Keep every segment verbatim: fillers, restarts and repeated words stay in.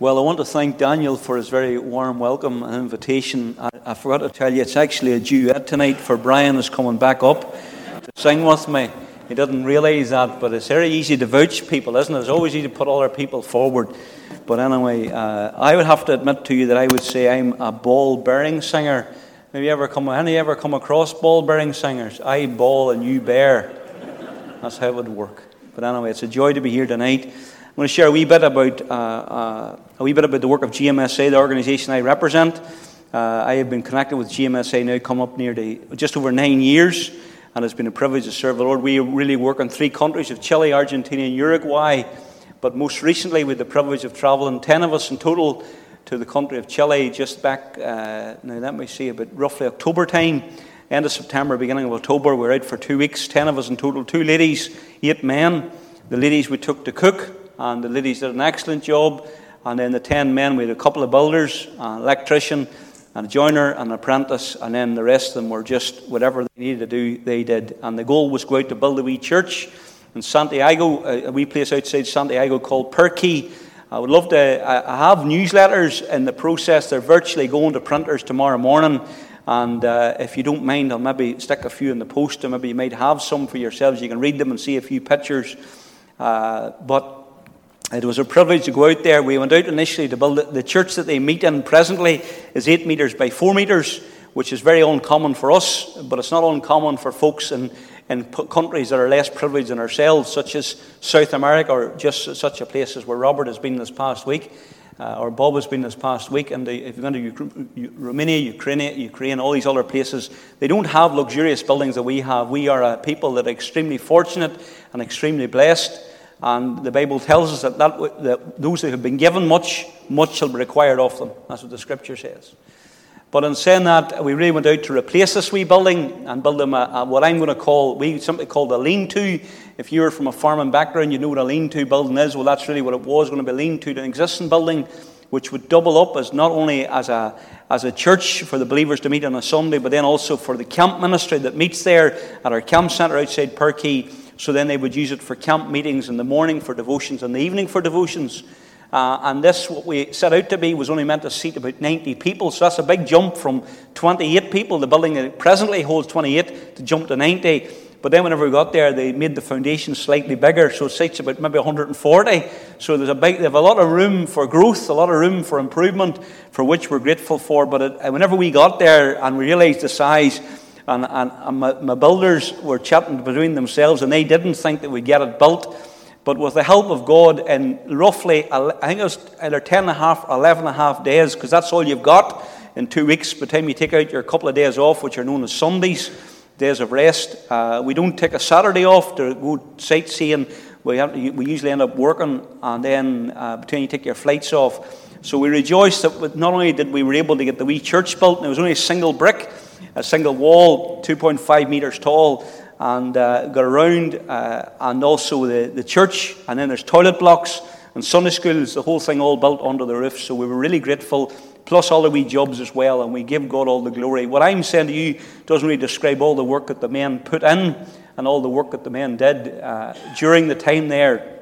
Well, I want to thank Daniel for his very warm welcome and invitation. I, I forgot to tell you, it's actually a duet tonight for Brian is coming back up to sing with me. He doesn't realise that, but it's very easy to vouch people, isn't it? It's always easy to put other people forward. But anyway, uh, I would have to admit to you that I would say I'm a ball-bearing singer. Have you ever come, any ever come across ball-bearing singers? I ball and you bear. That's how it would work. But anyway, it's a joy to be here tonight. I'm going to share a wee bit about uh, uh, a wee bit about the work of G M S A, the organisation I represent. Uh, I have been connected with G M S A now, come up near the just over nine years, and it's been a privilege to serve the Lord. We really work in three countries of Chile, Argentina, and Uruguay. But most recently, with the privilege of travelling, ten of us in total, to the country of Chile, just back uh, now. Let me see, about roughly October time, end of September, beginning of October. We're out for two weeks. Ten of us in total, two ladies, eight men. The ladies we took to Cook. And the ladies did an excellent job. And then the ten men, we had a couple of builders, an electrician, and a joiner, and an apprentice. And then the rest of them were just whatever they needed to do, they did. And the goal was to go out to build a wee church in Santiago, a wee place outside Santiago called Perky. I would love to I have newsletters in the process. They're virtually going to printers tomorrow morning. And uh, if you don't mind, I'll maybe stick a few in the post. And maybe you might have some for yourselves. You can read them and see a few pictures. Uh, but... It was a privilege to go out there. We went out initially to build the church that they meet in presently is eight metres by four metres, which is very uncommon for us, but it's not uncommon for folks in, in countries that are less privileged than ourselves, such as South America or just such a place as where Robert has been this past week, uh, or Bob has been this past week. And they, if you're going to Romania, Ukraine, Ukraine, all these other places, they don't have luxurious buildings that we have. We are a people that are extremely fortunate and extremely blessed. And the Bible tells us that, that, that those who have been given much, much shall be required of them. That's what the Scripture says. But in saying that, we really went out to replace this wee building and build them a, a, what I'm going to call, we simply called a lean-to. If you're from a farming background, you know what a lean-to building is. Well, that's really what it was, going to be a lean-to to an existing building, which would double up as not only as a as a church for the believers to meet on a Sunday, but then also for the camp ministry that meets there at our camp centre outside Perky. So then they would use it for camp meetings in the morning for devotions and the evening for devotions. Uh, and this, what we set out to be, was only meant to seat about ninety people. So that's a big jump from twenty-eight people. The building presently holds twenty-eight to jump to ninety. But then whenever we got there, they made the foundation slightly bigger. So it seats about maybe one hundred forty. So there's a big, they have a lot of room for growth, a lot of room for improvement, for which we're grateful for. But it, whenever we got there and we realized the size... And, and, and my, my builders were chatting between themselves, and they didn't think that we'd get it built. But with the help of God, in roughly, I think it was either ten and a half or eleven and a half days, because that's all you've got in two weeks. By the time you take out your couple of days off, which are known as Sundays, days of rest, uh, we don't take a Saturday off to go sightseeing. We, have to, we usually end up working, and then uh, between you take your flights off. So we rejoiced that not only did we were able to get the wee church built, and it was only a single brick, a single wall, two point five metres tall, and uh, got around, uh, and also the, the church, and then there's toilet blocks and Sunday schools, the whole thing all built under the roof. So we were really grateful, plus all the wee jobs as well, and we give God all the glory. What I'm saying to you doesn't really describe all the work that the men put in and all the work that the men did uh, during the time there.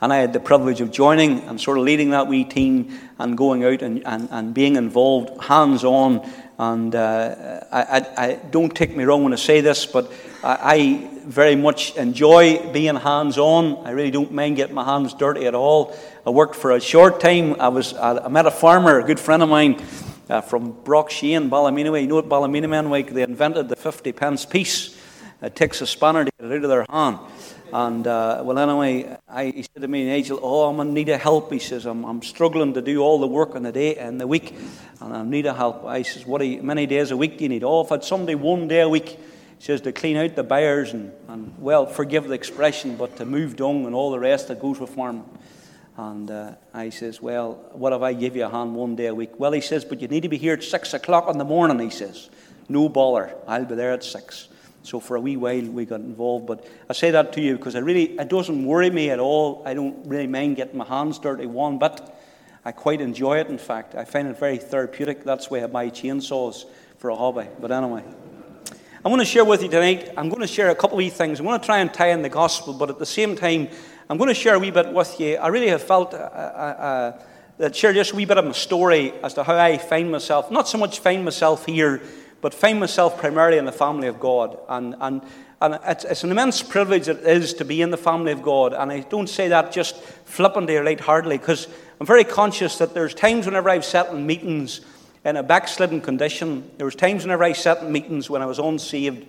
And I had the privilege of joining and sort of leading that wee team and going out and, and, and being involved hands-on. And uh, I, I, I don't take me wrong when I say this, but I, I very much enjoy being hands-on. I really don't mind getting my hands dirty at all. I worked for a short time. I was I met a farmer, a good friend of mine, uh, from Brock Shane, Ballymena. You know what Ballymena men like? They invented the fifty pence piece. It takes a spanner to get it out of their hand. And, uh, well, anyway, I, he said to me, Nigel, oh, I'm in need of help. He says, I'm, I'm struggling to do all the work in the day and the week, and I need help. I says, what you, many days a week do you need? Oh, if I'd somebody one day a week, he says, to clean out the byres and, and, well, forgive the expression, but to move dung and all the rest that goes with farming. And uh, I says, well, what if I give you a hand one day a week? Well, he says, but you need to be here at six o'clock in the morning, he says. No bother, I'll be there at six. So for a wee while we got involved, but I say that to you because I really it doesn't worry me at all. I don't really mind getting my hands dirty one bit. I quite enjoy it. In fact, I find it very therapeutic. That's why I buy chainsaws for a hobby. But anyway, I want to share with you tonight. I'm going to share a couple of wee things. I'm going to try and tie in the gospel, but at the same time, I'm going to share a wee bit with you. I really have felt. Uh, uh, I'd share just a wee bit of my story as to how I find myself, not so much find myself here, but find myself primarily in the family of God. And and, and it's, it's an immense privilege it is to be in the family of God. And I don't say that just flippantly or lightheartedly, because I'm very conscious that there's times whenever I've sat in meetings in a backslidden condition. There was times whenever I sat in meetings when I was unsaved.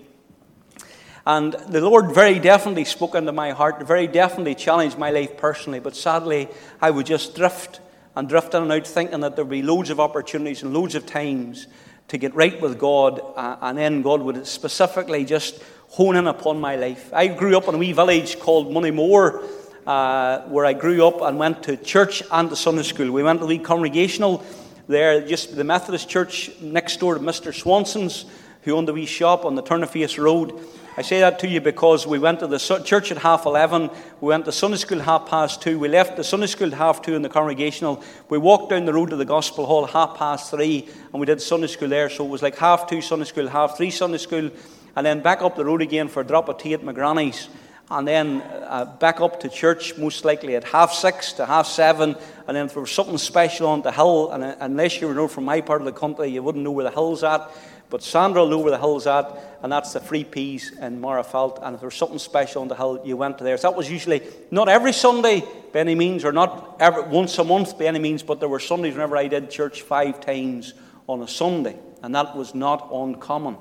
And the Lord very definitely spoke into my heart, very definitely challenged my life personally. But sadly, I would just drift and drift in and out, thinking that there would be loads of opportunities and loads of times to get right with God, uh, and then God would specifically just hone in upon my life. I grew up in a wee village called Moneymore, uh, where I grew up and went to church and to Sunday school. We went to the congregational there, just the Methodist church next door to Mister Swanson's, who owned a wee shop on the Turniface Road. I say that to you because we went to the church at half eleven, we went to Sunday school half past two, we left the Sunday school at half two in the congregational, we walked down the road to the Gospel Hall half past three, and we did Sunday school there, so it was like half two Sunday school, half three Sunday school, and then back up the road again for a drop of tea at my granny's, and then uh, back up to church most likely at half six to half seven, and then if there was something special on the hill, and uh, unless you were from my part of the country, you wouldn't know where the hill's at. But Sandra will know where the hill's at, and that's the Free Peas in Magherafelt. And if there was something special on the hill, you went to there. So that was usually not every Sunday by any means, or not every, once a month by any means, but there were Sundays whenever I did church five times on a Sunday. And that was not uncommon.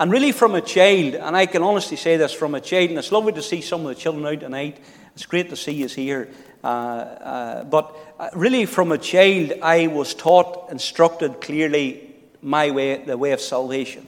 And really from a child, and I can honestly say this from a child, and it's lovely to see some of the children out tonight. It's great to see you here. Uh, uh, but really from a child, I was taught, instructed clearly, my way, the way of salvation.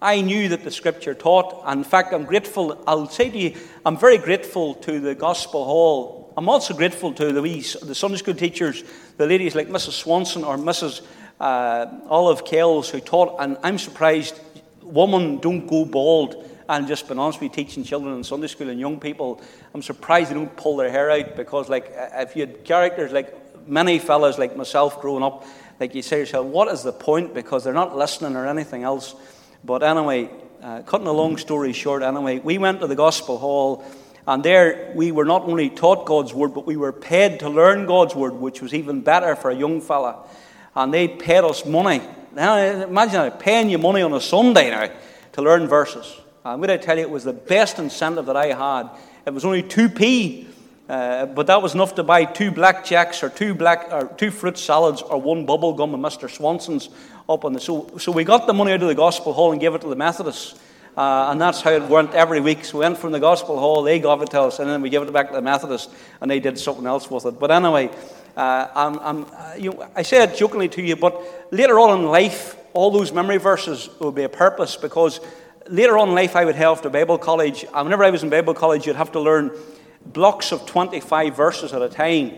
I knew that the Scripture taught, and in fact, I'm grateful. I'll say to you, I'm very grateful to the Gospel Hall. I'm also grateful to the wee, the Sunday school teachers, the ladies like Missus Swanson or Missus Uh, Olive Kells who taught. And I'm surprised women don't go bald. And just been honest with you, teaching children in Sunday school and young people, I'm surprised they don't pull their hair out, because, like, if you had characters like many fellas like myself growing up, like you say to yourself, what is the point? Because they're not listening or anything else. But anyway, uh, cutting a long story short, anyway, we went to the Gospel Hall, and there we were not only taught God's Word, but we were paid to learn God's Word, which was even better for a young fella. And they paid us money. Now, imagine paying you money on a Sunday now to learn verses. And what I tell you, it was the best incentive that I had. It was only two pee. Uh, but that was enough to buy two blackjacks or two black or two fruit salads or one bubble gum and Mister Swanson's up on the so so we got the money out of the Gospel Hall and gave it to the Methodists, uh, and that's how it went every week. So we went from the Gospel Hall, they gave it to us, and then we gave it back to the Methodists, and they did something else with it. But anyway, uh, I'm, I'm, you know, I say it jokingly to you, but later on in life, all those memory verses would be a purpose, because later on in life I would head off to Bible college, and whenever I was in Bible college, you'd have to learn blocks of twenty-five verses at a time,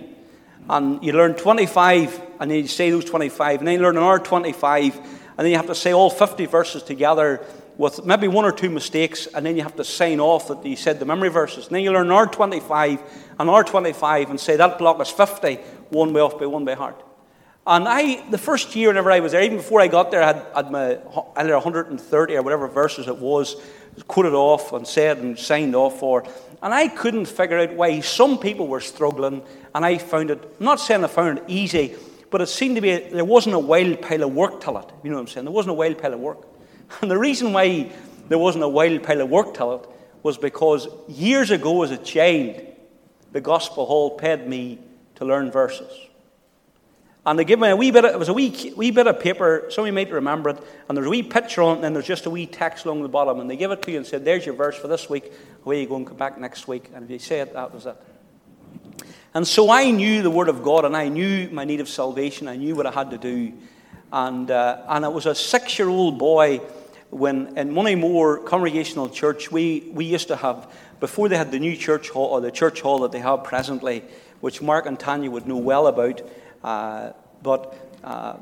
and you learn twenty-five, and then you say those twenty-five, and then you learn another twenty-five, and then you have to say all fifty verses together with maybe one or two mistakes, and then you have to sign off that you said the memory verses, and then you learn another twenty-five, another twenty-five, and say that block is fifty, one way off by one by heart. And I, the first year whenever I was there, even before I got there, I had, had my I had one hundred thirty or whatever verses it was, quoted off and said and signed off for. And I couldn't figure out why some people were struggling, and I found it, I'm not saying I found it easy, but it seemed to be, there wasn't a wild pile of work till it. You know what I'm saying? There wasn't a wild pile of work. And the reason why there wasn't a wild pile of work till it was because years ago as a child, the Gospel Hall paid me to learn verses. And they gave me a wee bit of, it was a wee, wee bit of paper, some of you might remember it, and there's a wee picture on it, and then there's just a wee text along the bottom, and they give it to you and said, there's your verse for this week, away you go and come back next week, and if you say it, that was it. And so I knew the Word of God, and I knew my need of salvation, I knew what I had to do, and uh, and I was a six-year-old boy when, in Moneymore Congregational Church, we, we used to have, before they had the new church hall, or the church hall that they have presently, which Mark and Tanya would know well about, Uh, but uh,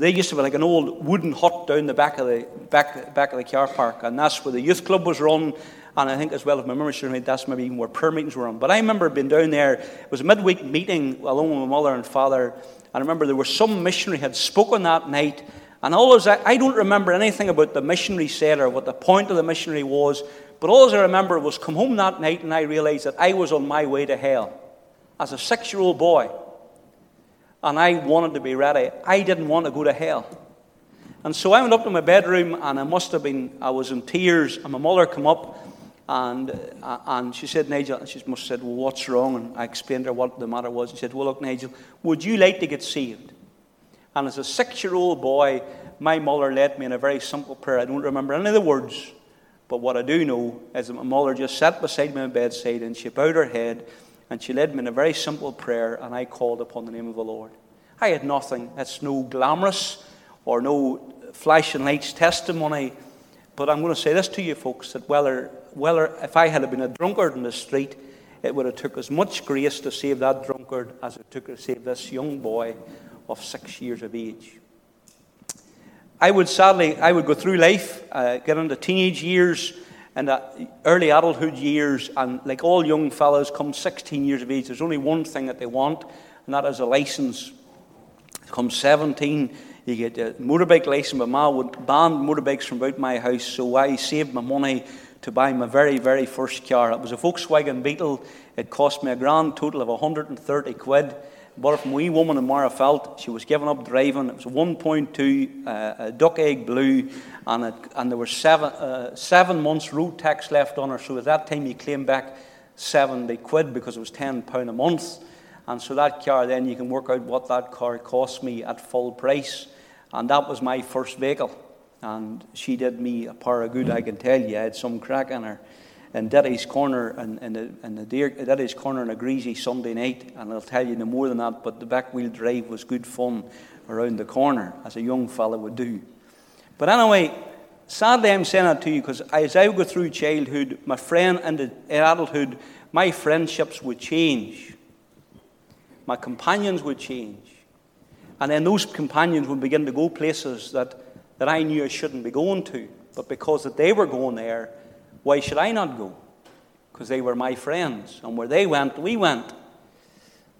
they used to be like an old wooden hut down the back of the back back of the car park, and that's where the youth club was run. And I think as well, if my memory serves me, that's maybe even where prayer meetings were on. But I remember being down there. It was a midweek meeting along with my mother and father. And I remember there was some missionary had spoken that night, and all those, I, I don't remember anything about the missionary said or what the point of the missionary was. But all I remember was come home that night, and I realized that I was on my way to hell as a six-year-old boy. and I wanted to be ready. I didn't want to go to hell. And so I went up to my bedroom, and I must have been, I was in tears, and my mother came up, and and she said, Nigel, and she must have said, well, what's wrong? And I explained to her what the matter was. She said, well, look, Nigel, would you like to get saved? And as a six-year-old boy, my mother led me in a very simple prayer. I don't remember any of the words, but what I do know is that my mother just sat beside me on the bedside, and she bowed her head, and she led me in a very simple prayer, and I called upon the name of the Lord. I had nothing. That's no glamorous or no flashing lights testimony, but I'm going to say this to you folks, that whether, whether if I had been a drunkard in the street, it would have took as much grace to save that drunkard as it took to save this young boy of six years of age. I would sadly, I would go through life, uh, get into teenage years and uh, early adulthood years, and like all young fellows, come sixteen years of age, there's only one thing that they want, and that is a license. Come seventeen, you get a motorbike license. My mom would ban motorbikes from about my house, so I saved my money to buy my very, very first car. It was a Volkswagen Beetle. It cost me a grand total of one hundred thirty quid. Bought it from a wee woman in Magherafelt. She was giving up driving. It was a one point two uh, duck egg blue, and it, and there were seven uh, seven months road tax left on her. So at that time, you claimed back seventy quid because it was ten pound a month. And so that car, then you can work out what that car cost me at full price. And that was my first vehicle. And she did me a power of good, I can tell you. I had some crack in her. In Daddy's Corner, in, in, the, in the dear, Daddy's Corner on a greasy Sunday night. And I'll tell you no more than that, but the back wheel drive was good fun around the corner, as a young fella would do. But anyway, sadly I'm saying that to you, because as I go through childhood, my friend, and in adulthood, my friendships would change. My companions would change. And then those companions would begin to go places that, that I knew I shouldn't be going to. But because that they were going there, why should I not go? Because they were my friends. And where they went, we went.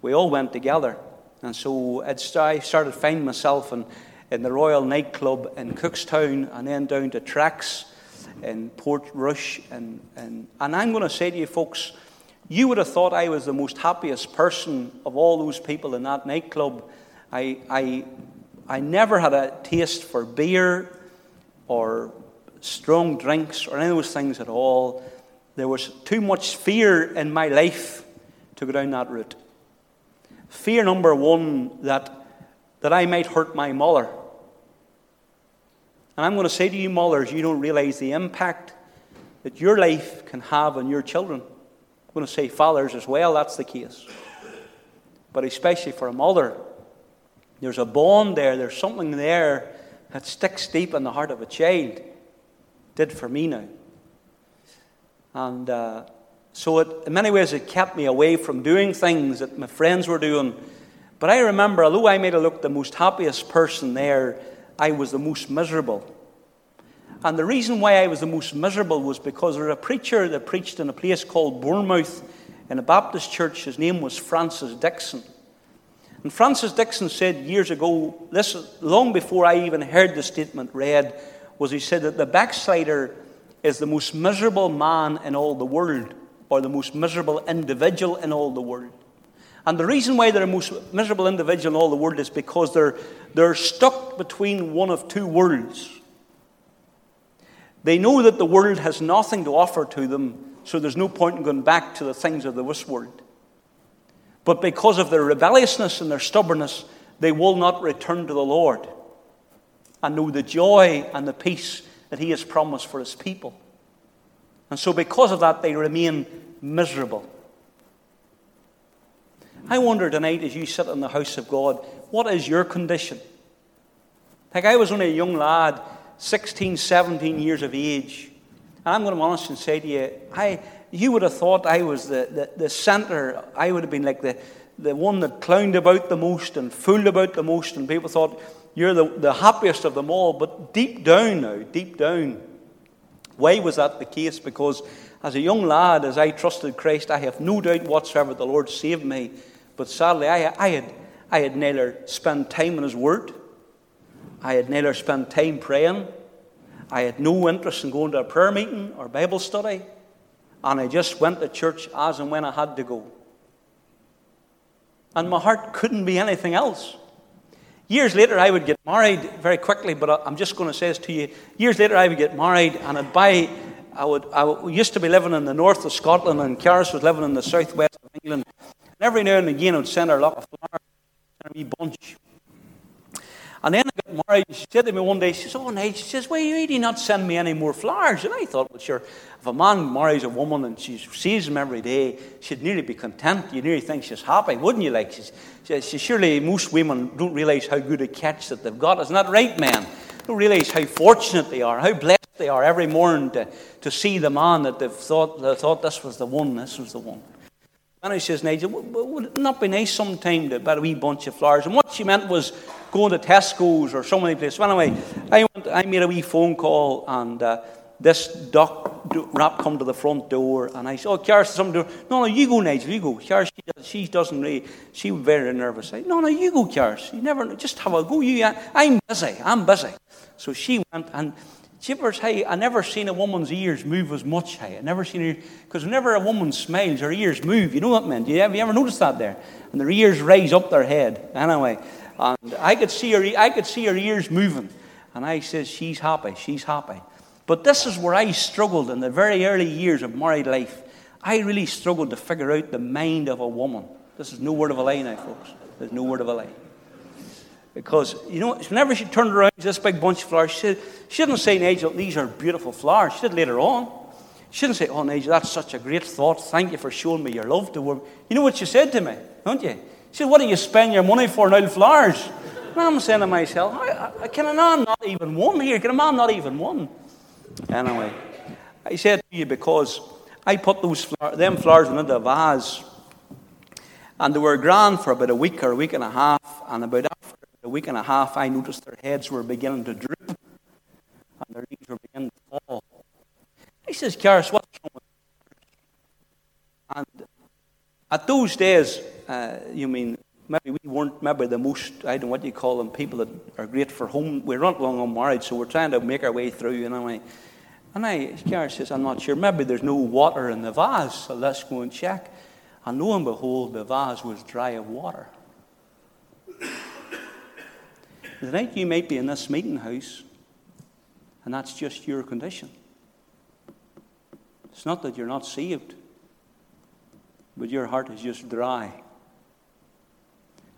We all went together. And so I started finding myself in, in the Royal Nightclub in Cookstown, and then down to Tracks in Portrush. And, and, and I'm going to say to you folks, you would have thought I was the most happiest person of all those people in that nightclub. I I, I never had a taste for beer or strong drinks or any of those things at all. There was too much fear in my life to go down that route. Fear number one, that that I might hurt my mother. And I'm going to say to you mothers, you don't realize the impact that your life can have on your children. I'm going to say fathers as well, that's the case. But especially for a mother, there's a bond there, there's something there that sticks deep in the heart of a child. Did for me now. And uh, so it, in many ways it kept me away from doing things that my friends were doing. But I remember, although I made it look the most happiest person there, I was the most miserable. And the reason why I was the most miserable was because there was a preacher that preached in a place called Bournemouth in a Baptist church. His name was Francis Dixon. And Francis Dixon said years ago, this long before I even heard the statement read, was he said that the backslider is the most miserable man in all the world, or the most miserable individual in all the world. And the reason why they're the most miserable individual in all the world is because they're they're stuck between one of two worlds. They know that the world has nothing to offer to them, so there's no point in going back to the things of this world. But because of their rebelliousness and their stubbornness, they will not return to the Lord and know the joy and the peace that He has promised for His people. And so because of that, they remain miserable. I wonder tonight, as you sit in the house of God, what is your condition? Like, I was only a young lad, sixteen, seventeen years of age. And I'm going to be honest and say to you, I, you would have thought I was the, the, the center. I would have been like the, the one that clowned about the most and fooled about the most. And people thought, you're the, the happiest of them all. But deep down now, deep down, why was that the case? Because as a young lad, as I trusted Christ, I have no doubt whatsoever the Lord saved me. But sadly, I, I, had, I had neither spent time in His Word. I had neither spent time praying. I had no interest in going to a prayer meeting or Bible study. And I just went to church as and when I had to go. and my heart couldn't be anything else. Years later, I would get married very quickly, but I'm just going to say this to you. Years later, I would get married, and I'd buy, I would, I would, we used to be living in the north of Scotland, and Caris was living in the southwest of England. And every now and again, I'd send her a lot of flowers, a wee bunch. And then I got married, and she said to me one day, she says, oh, Nigel, she says, why do you not send me any more flowers? And I thought, well, sure, if a man marries a woman and she sees him every day, she'd nearly be content. You'd nearly think she's happy, wouldn't you? Like, she's, she's, surely most women don't realise how good a catch that they've got. Isn't that right, men? Don't realise how fortunate they are, how blessed they are every morning to, to see the man that they've thought, they thought this was the one, this was the one. And I says, Nigel, would it not be nice sometime to buy a wee bunch of flowers? And what she meant was going to Tesco's or so many places. Well, anyway, I went, I made a wee phone call, and uh, this duck rap come to the front door, and I said, oh, Caris, some door. No, no, you go, Nigel, you go. Caris, she, does, she doesn't really, she was very nervous. I said, no, no, you go, Caris. You never, just have a go. You, I, I'm busy, I'm busy. So she went, and Jippers, hey, I never seen a woman's ears move as much, hey. I never seen her, because whenever a woman smiles, her ears move. You know what, man? Do you, have you ever noticed that there? And their ears rise up their head. Anyway, and I could see her, I could see her ears moving. And I says, she's happy, she's happy. But this is where I struggled in the very early years of married life. I really struggled to figure out the mind of a woman. This is no word of a lie now, folks. There's no word of a lie. Because, you know, whenever she turned around to this big bunch of flowers, she, said, she didn't say, Nigel, these are beautiful flowers. She did later on. She didn't say, oh, Nigel, that's such a great thought. Thank you for showing me your love to work. You know what she said to me, don't you? She said, what do you spend your money for now, flowers? And I'm saying to myself, I, I, can a man not even one here? Can a man not even one? Anyway, I said to you, because I put those flowers, them flowers into a vase, and they were grand for about a week or a week and a half, and about after a week and a half, I noticed their heads were beginning to droop and their leaves were beginning to fall. I says, Caris, what's wrong with you? And at those days, uh, you mean, maybe we weren't maybe the most, I don't know what you call them, people that are great for home. We're not long unmarried, so we're trying to make our way through anyway. And I, Caris says, I'm not sure, maybe there's no water in the vase, so let's go and check. And lo and behold, the vase was dry of water. Tonight you might be in this meeting house, and that's just your condition. It's not that you're not saved, but your heart is just dry.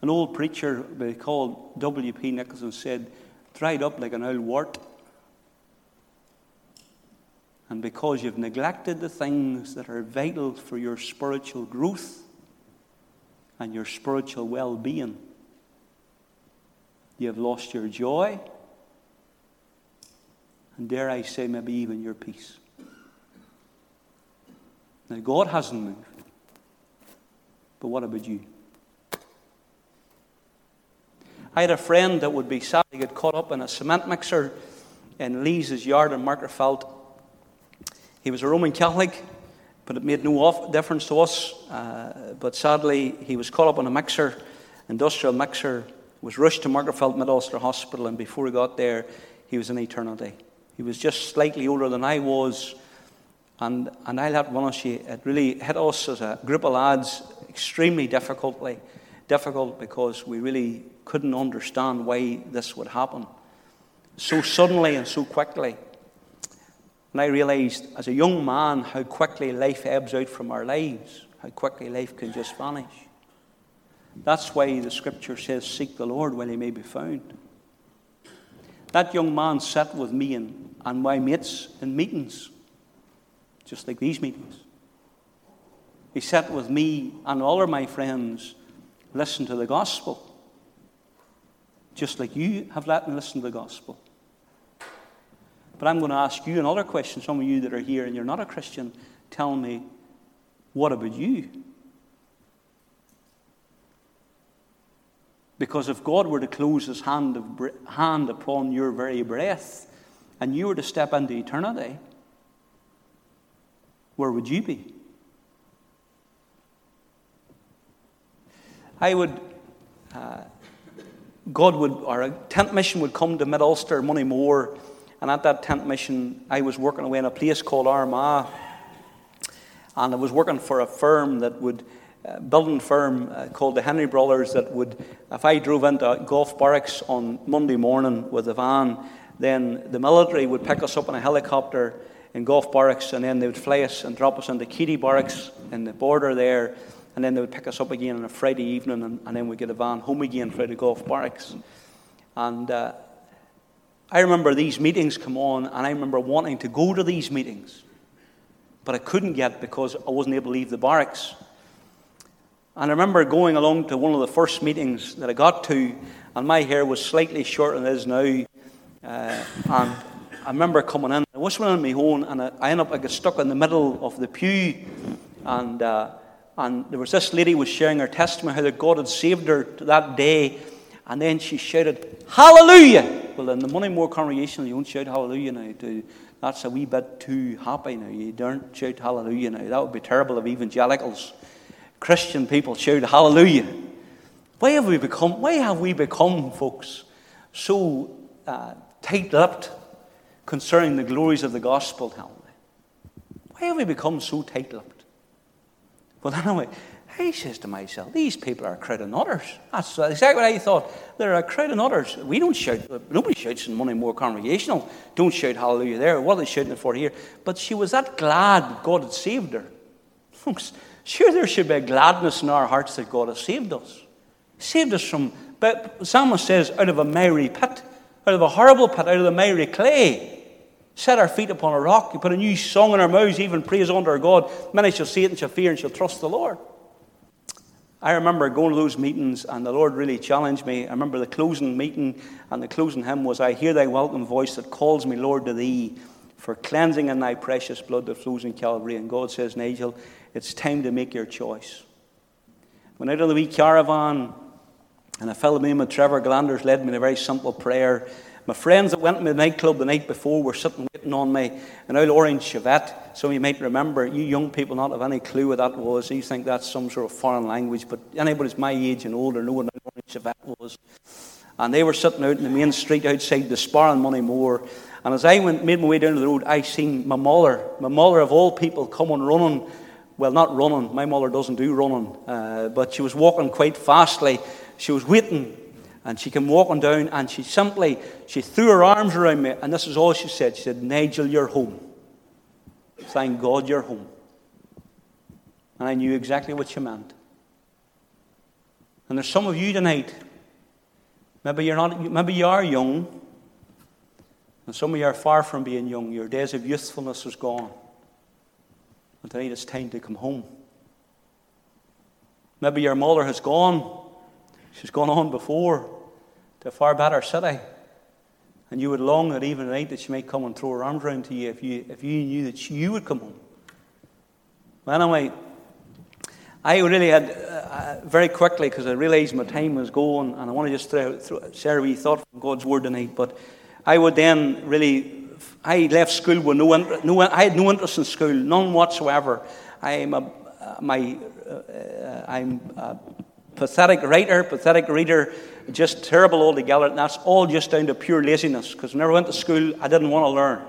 An old preacher called W P Nicholson said, dried up like an old wart. And because you've neglected the things that are vital for your spiritual growth and your spiritual well-being, you have lost your joy, and dare I say, maybe even your peace. Now, God hasn't moved, but what about you? I had a friend that would be sadly get caught up in a cement mixer in Lees's yard in Magherafelt. He was a Roman Catholic, but it made no difference to us. Uh, but sadly, he was caught up in a mixer, industrial mixer, was rushed to Margaret Mid-Ulster Hospital, and before he got there, he was in eternity. He was just slightly older than I was, and, and I'll have to honest you, it really hit us as a group of lads extremely difficultly, difficult because we really couldn't understand why this would happen so suddenly and so quickly. And I realized as a young man how quickly life ebbs out from our lives, how quickly life can just vanish. That's why the scripture says, seek the Lord while he may be found. That young man sat with me and, and my mates in meetings, just like these meetings. He sat with me and all of my friends, listened to the gospel, just like you have let me listen to the gospel. But I'm going to ask you another question. Some of you that are here and you're not a Christian, tell me, what about you? Because if God were to close his hand, of bre- hand upon your very breath, and you were to step into eternity, where would you be? I would, uh, God would, or a tent mission would come to Mid-Ulster, Moneymore, and at that tent mission, I was working away in a place called Armagh, and I was working for a firm that would uh, building firm uh, called the Henry Brothers that would, if I drove into Golf Barracks on Monday morning with a van, then the military would pick us up in a helicopter in Golf Barracks, and then they would fly us and drop us into Keady Barracks in the border there, and then they would pick us up again on a Friday evening, and, and then we'd get a van home again through the Golf Barracks. And uh, I remember these meetings come on, and I remember wanting to go to these meetings, but I couldn't get because I wasn't able to leave the barracks. And I remember going along to one of the first meetings that I got to, and my hair was slightly shorter than it is now, uh, and I remember coming in, I was on my own, and I, I ended up, I got stuck in the middle of the pew, and uh, and there was this lady was sharing her testimony, how that God had saved her that day, and then she shouted, "Hallelujah!" Well, in the Moneymore congregation, you don't shout hallelujah now. To, that's a wee bit too happy now. You don't shout hallelujah now. That would be terrible of evangelicals. Christian people shout hallelujah. Why have we become, why have we become, folks, so uh, tight-lipped concerning the glories of the gospel, haven't we? Why have we become so tight-lipped? Well, anyway, I says to myself, these people are a crowd of nutters. That's exactly what I thought. They're a crowd of nutters. We don't shout. Nobody shouts in Moneymore Congregational. Don't shout hallelujah there. What are they shouting for here? But she was that glad God had saved her. Folks, sure there should be a gladness in our hearts that God has saved us. Saved us from, but Psalmist says, out of a miry pit, out of a horrible pit, out of the miry clay. Set our feet upon a rock. You put a new song in our mouths, even praise unto our God. Many shall see it and shall fear and shall trust the Lord. I remember going to those meetings, and the Lord really challenged me. I remember the closing meeting, and the closing hymn was, "I hear thy welcome voice that calls me, Lord, to thee, for cleansing in thy precious blood that flows in Calvary." And God says, "Nigel, it's time to make your choice." When I went out of the wee caravan, and a fellow named with Trevor Glanders led me in a very simple prayer. My friends that went to the nightclub the night before were sitting waiting on me, an old orange Chevette. Some of you might remember, you young people not have any clue what that was. You think that's some sort of foreign language, but anybody's my age and older know what an orange Chevette was. And they were sitting out in the main street outside the Spar and Moneymore. And as I went, made my way down the road, I seen my mother, my mother of all people, coming running. Well, not running. My mother doesn't do running. Uh, but she was walking quite fastly. She was waiting. And she came walking down, and she simply, she threw her arms around me, and this is all she said. She said, "Nigel, you're home. Thank God you're home." And I knew exactly what she meant. And there's some of you tonight, maybe you're not, maybe you are young, and some of you are far from being young. Your days of youthfulness is gone. And tonight it's time to come home. Maybe your mother has gone. She's gone on before to a far better city. And you would long that even tonight that she might come and throw her arms around to you if you if you knew that she, you would come home. Well, anyway, I really had, uh, very quickly, because I realized my time was going, and I want to just throw, throw, share a wee thought from God's Word tonight, but I would then really, I left school with no interest, no, I had no interest in school, none whatsoever. I'm a, my, uh, I'm a, Pathetic writer, pathetic reader, just terrible altogether. And that's all just down to pure laziness. Because whenever I went to school, I didn't want to learn.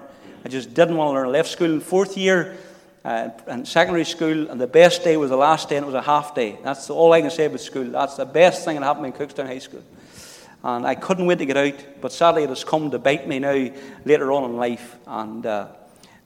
I just didn't want to learn. I left school in fourth year uh, in secondary school, and the best day was the last day, and it was a half day. That's all I can say about school. That's the best thing that happened in Cookstown High School. And I couldn't wait to get out, but sadly it has come to bite me now later on in life. And uh,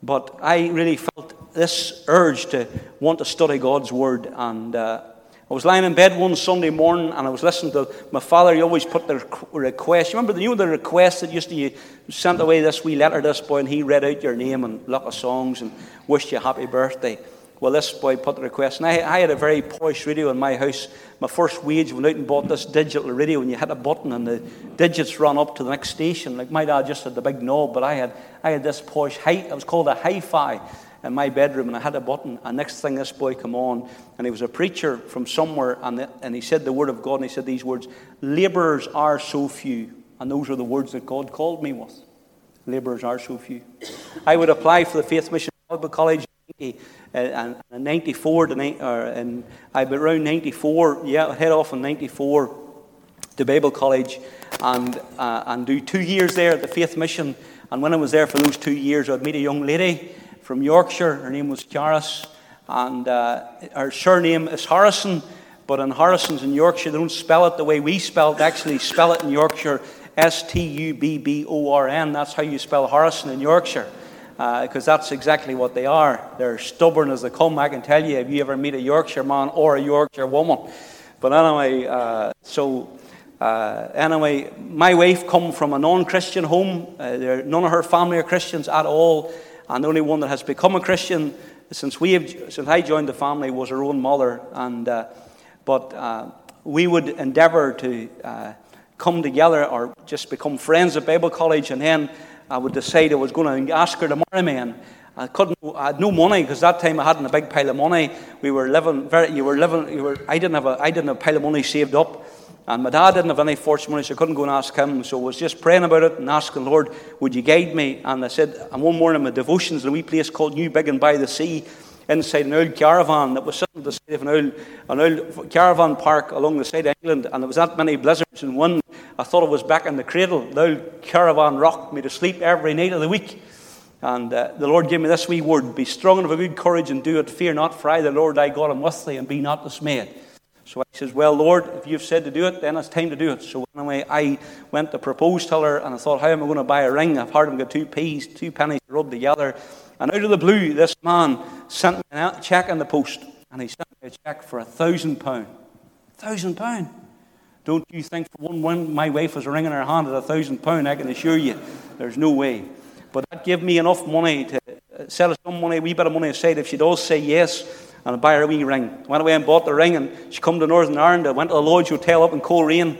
but I really felt this urge to want to study God's Word, and uh, I was lying in bed one Sunday morning, and I was listening to my father. He always put the request. You remember the, you know, the request that used to, you sent away this wee letter to this boy, and he read out your name and a lot of songs and wished you a happy birthday. Well, this boy put the request. And I, I had a very posh radio in my house. My first wage went out and bought this digital radio, and you hit a button, and the digits ran up to the next station. Like my dad just had the big knob, but I had I had this posh height. It was called a hi-fi in my bedroom, and I had a button, and next thing this boy came on, and he was a preacher from somewhere, and the, and he said the word of God, and he said these words, "Laborers are so few," and those are the words that God called me with. Laborers are so few. I would apply for the Faith Mission College in ninety-four, and I was around ninety-four, yeah, I'd head off in ninety-four to Bible College, and uh, and do two years there at the Faith Mission, and when I was there for those two years, I'd meet a young lady from Yorkshire. Her name was Caris, and uh, her surname is Harrison, but in Harrison's in Yorkshire, they don't spell it the way we spell it. They actually spell it in Yorkshire, S T U B B O R N. That's how you spell Harrison in Yorkshire, because uh, that's exactly what they are. They're stubborn as they come, I can tell you, if you ever meet a Yorkshire man or a Yorkshire woman. But anyway, uh, so... Uh, anyway, my wife come from a non-Christian home. Uh, there, none of her family are Christians at all, and the only one that has become a Christian since we have, since I joined the family was her own mother. And uh, but uh, we would endeavour to uh, come together or just become friends at Bible college, and then I would decide I was going to ask her to marry me. And I couldn't. I had no money because that time I hadn't a big pile of money. We were living very. You were living. You were. I didn't have a. I didn't have a pile of money saved up. And my dad didn't have any fortune money, so I couldn't go and ask him. So I was just praying about it and asking, Lord, would you guide me? And I said, and one morning my devotions in a wee place called New Biggin by the Sea, inside an old caravan that was sitting beside the side of an old, an old caravan park along the side of England. And there was that many blizzards in one. I thought I was back in the cradle. The old caravan rocked me to sleep every night of the week. And uh, the Lord gave me this wee word, be strong and of a good courage and do it, fear not, for I, the Lord thy God, am with thee, and be not dismayed. So I says, well, Lord, if you've said to do it, then it's time to do it. So anyway, I went to propose to her, and I thought, how am I going to buy a ring? I've heard him get two peas, two pennies rubbed together. And out of the blue, this man sent me a cheque in the post, and he sent me a cheque for a thousand pound. A thousand pound? Don't you think for one moment my wife was ringing her hand at a thousand pound, I can assure you, there's no way. But that gave me enough money to set some money, a wee bit of money aside if she does say yes, and I buy her a wee ring. Went away and bought the ring, and she come to Northern Ireland. I went to the Lodge Hotel up in Coleraine.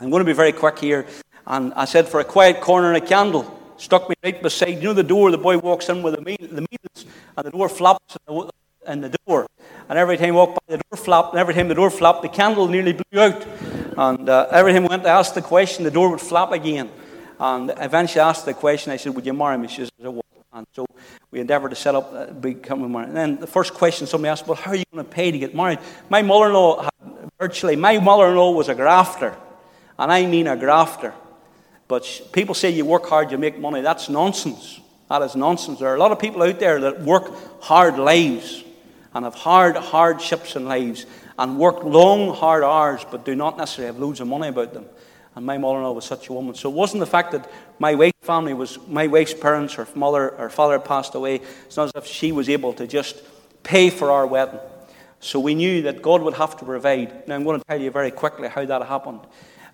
I'm going to be very quick here. And I said for a quiet corner and a candle. Stuck me right beside, you know, the door. The boy walks in with the meal, the meals, and the door flaps in the door. And every time I walked by, the door flapped. And every time the door flapped, the candle nearly blew out. And uh, every time I went to ask the question, the door would flap again. And eventually I asked the question. I said, would you marry me? She says, I will. And so we endeavoured to set up a big company marriage. And then the first question somebody asked, well, how are you going to pay to get married? My mother-in-law, had, virtually, my mother-in-law was a grafter. And I mean a grafter. But she, people say you work hard, you make money. That's nonsense. That is nonsense. There are a lot of people out there that work hard lives and have hard hardships in lives and work long, hard hours but do not necessarily have loads of money about them. And my mother-in-law was such a woman. So it wasn't the fact that my wife's family was, my wife's parents, her mother, her father passed away. It's not as if she was able to just pay for our wedding. So we knew that God would have to provide. Now I'm going to tell you very quickly how that happened.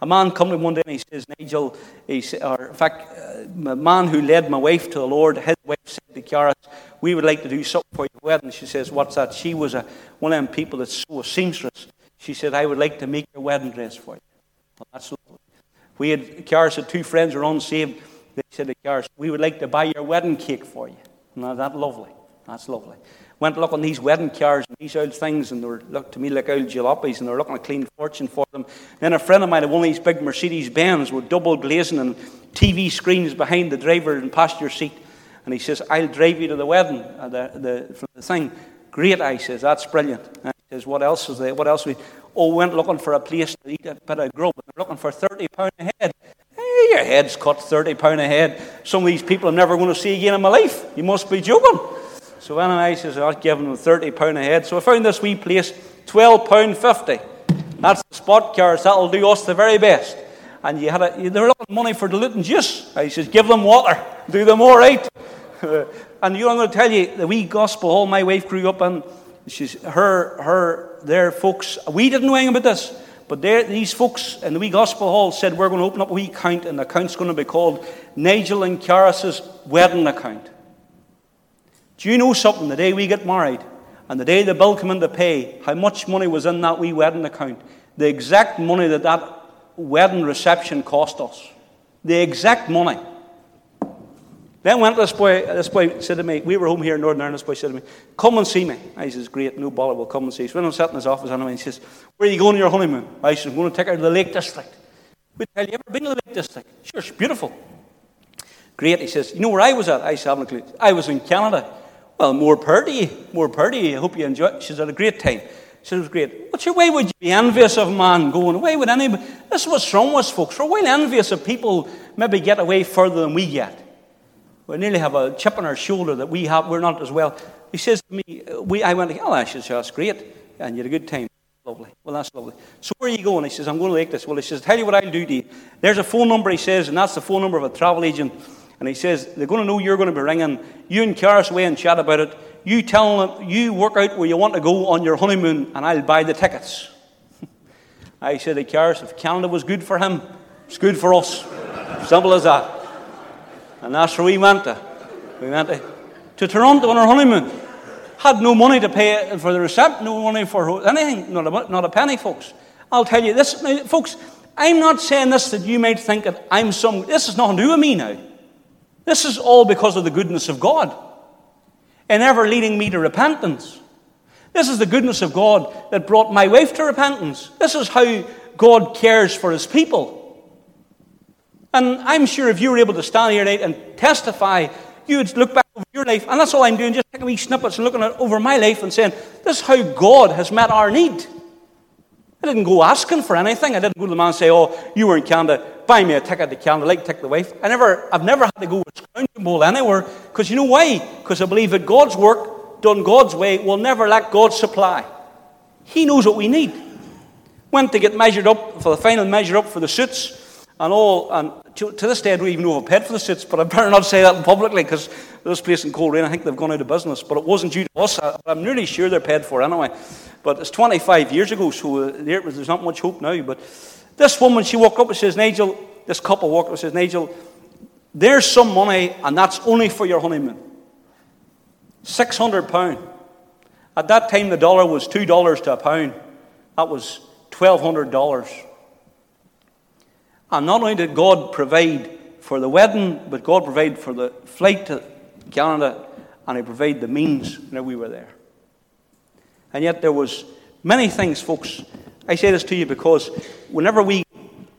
A man come to me one day and he says, Nigel, he said, or in fact, the man who led my wife to the Lord, his wife said to Caris, we would like to do something for your wedding. She says, what's that? She was a, one of them people that's so seamstress. She said, I would like to make your wedding dress for you. Well, that's We had, Caris had two friends who were unsaved. They said to Caris, we would like to buy your wedding cake for you. Now, that's lovely. That's lovely. Went to look on these wedding cars and these old things, and they were, looked to me like old jalopies, and they were looking at a clean fortune for them. Then a friend of mine had one of these big Mercedes Benz with double glazing and T V screens behind the driver and passenger seat. And he says, I'll drive you to the wedding, uh, the, the, the thing. Great, I says, that's brilliant. And he says, what else is there? What else we... Oh, went looking for a place to eat a bit of grub. They're looking for thirty pounds a head. Hey, your head's cut thirty pounds a head. Some of these people I'm never going to see again in my life. You must be joking. So then I says, I'll give them thirty pounds a head. So I found this wee place, twelve pounds fifty. That's the spot, Caris. That'll do us the very best. And you had a, they were looking money for diluting juice. I says, give them water. Do them all right. And you know, I'm going to tell you, the wee gospel hall my wife grew up in, she's, her, her, their folks, we didn't know anything about this, but these folks in the wee gospel hall said, we're going to open up a wee account, and the account's going to be called Nigel and Caris's wedding account. Do you know something? The day we get married, and the day the bill came in to pay, how much money was in that wee wedding account? The exact money that that wedding reception cost us. The exact money. Then went to this boy, this boy said to me, we were home here in Northern Ireland, this boy said to me, come and see me. I says, great, no bother, we'll come and see. So when I'm sitting in his office anyway, he says, where are you going on your honeymoon? I says, I'm going to take her to the Lake District. We tell you, ever been to the Lake District? Sure, it's beautiful. Great, he says, you know where I was at? I said, haven't a clue. I was in Canada. Well, more purty, more purty, I hope you enjoy it. She's had a great time. She said, it was great. What's your way? Would you be envious of man going away? Would anybody? This is what's wrong with us, folks. We're well envious of people maybe get away further than we get. We nearly have a chip on our shoulder that we have, we're not as well. he says to me, we, I went like, oh, I said, that's great. And you had a good time. Lovely. Well, that's lovely. So where are you going? He says, I'm going to like this. Well, he says, tell you what I'll do to you. There's a phone number, he says, and that's the phone number of a travel agent. And he says, they're going to know you're going to be ringing. You and Caris away and chat about it. You tell them, you work out where you want to go on your honeymoon, and I'll buy the tickets. I said to Caris, if Canada was good for him, it's good for us. Simple as that. And that's where we went to. We went to, to Toronto on our honeymoon. Had no money to pay for the reception, no money for anything, not a, not a penny, folks. I'll tell you this, now, folks, I'm not saying this that you might think that I'm some, this is nothing to do with me now. This is all because of the goodness of God and ever leading me to repentance. This is the goodness of God that brought my wife to repentance. This is how God cares for his people. And I'm sure if you were able to stand here tonight and testify, you would look back over your life. And that's all I'm doing, just taking wee snippets and looking at over my life and saying, this is how God has met our need. I didn't go asking for anything. I didn't go to the man and say, oh, you were in Canada, buy me a ticket to Canada, like take the wife. I never, I've never had to go with Scrounging Bowl anywhere, because you know why? Because I believe that God's work, done God's way, will never lack God's supply. He knows what we need. Went to get measured up for the final measure up for the suits and all, and to, to this day I don't even know if I paid for the suits, but I better not say that publicly, because this place in Coleraine, I think they've gone out of business, but it wasn't due to us. I, I'm nearly sure they're paid for anyway. But it's twenty-five years ago, so there, there's not much hope now. But this woman, she walked up and says, Nigel, this couple walked up and says, Nigel, there's some money, and that's only for your honeymoon. six hundred pounds. At that time, the dollar was two dollars to a pound. That was twelve hundred dollars. And not only did God provide for the wedding, but God provided for the flight to Canada, and he provided the means when we were there. And yet there was many things, folks. I say this to you because whenever we,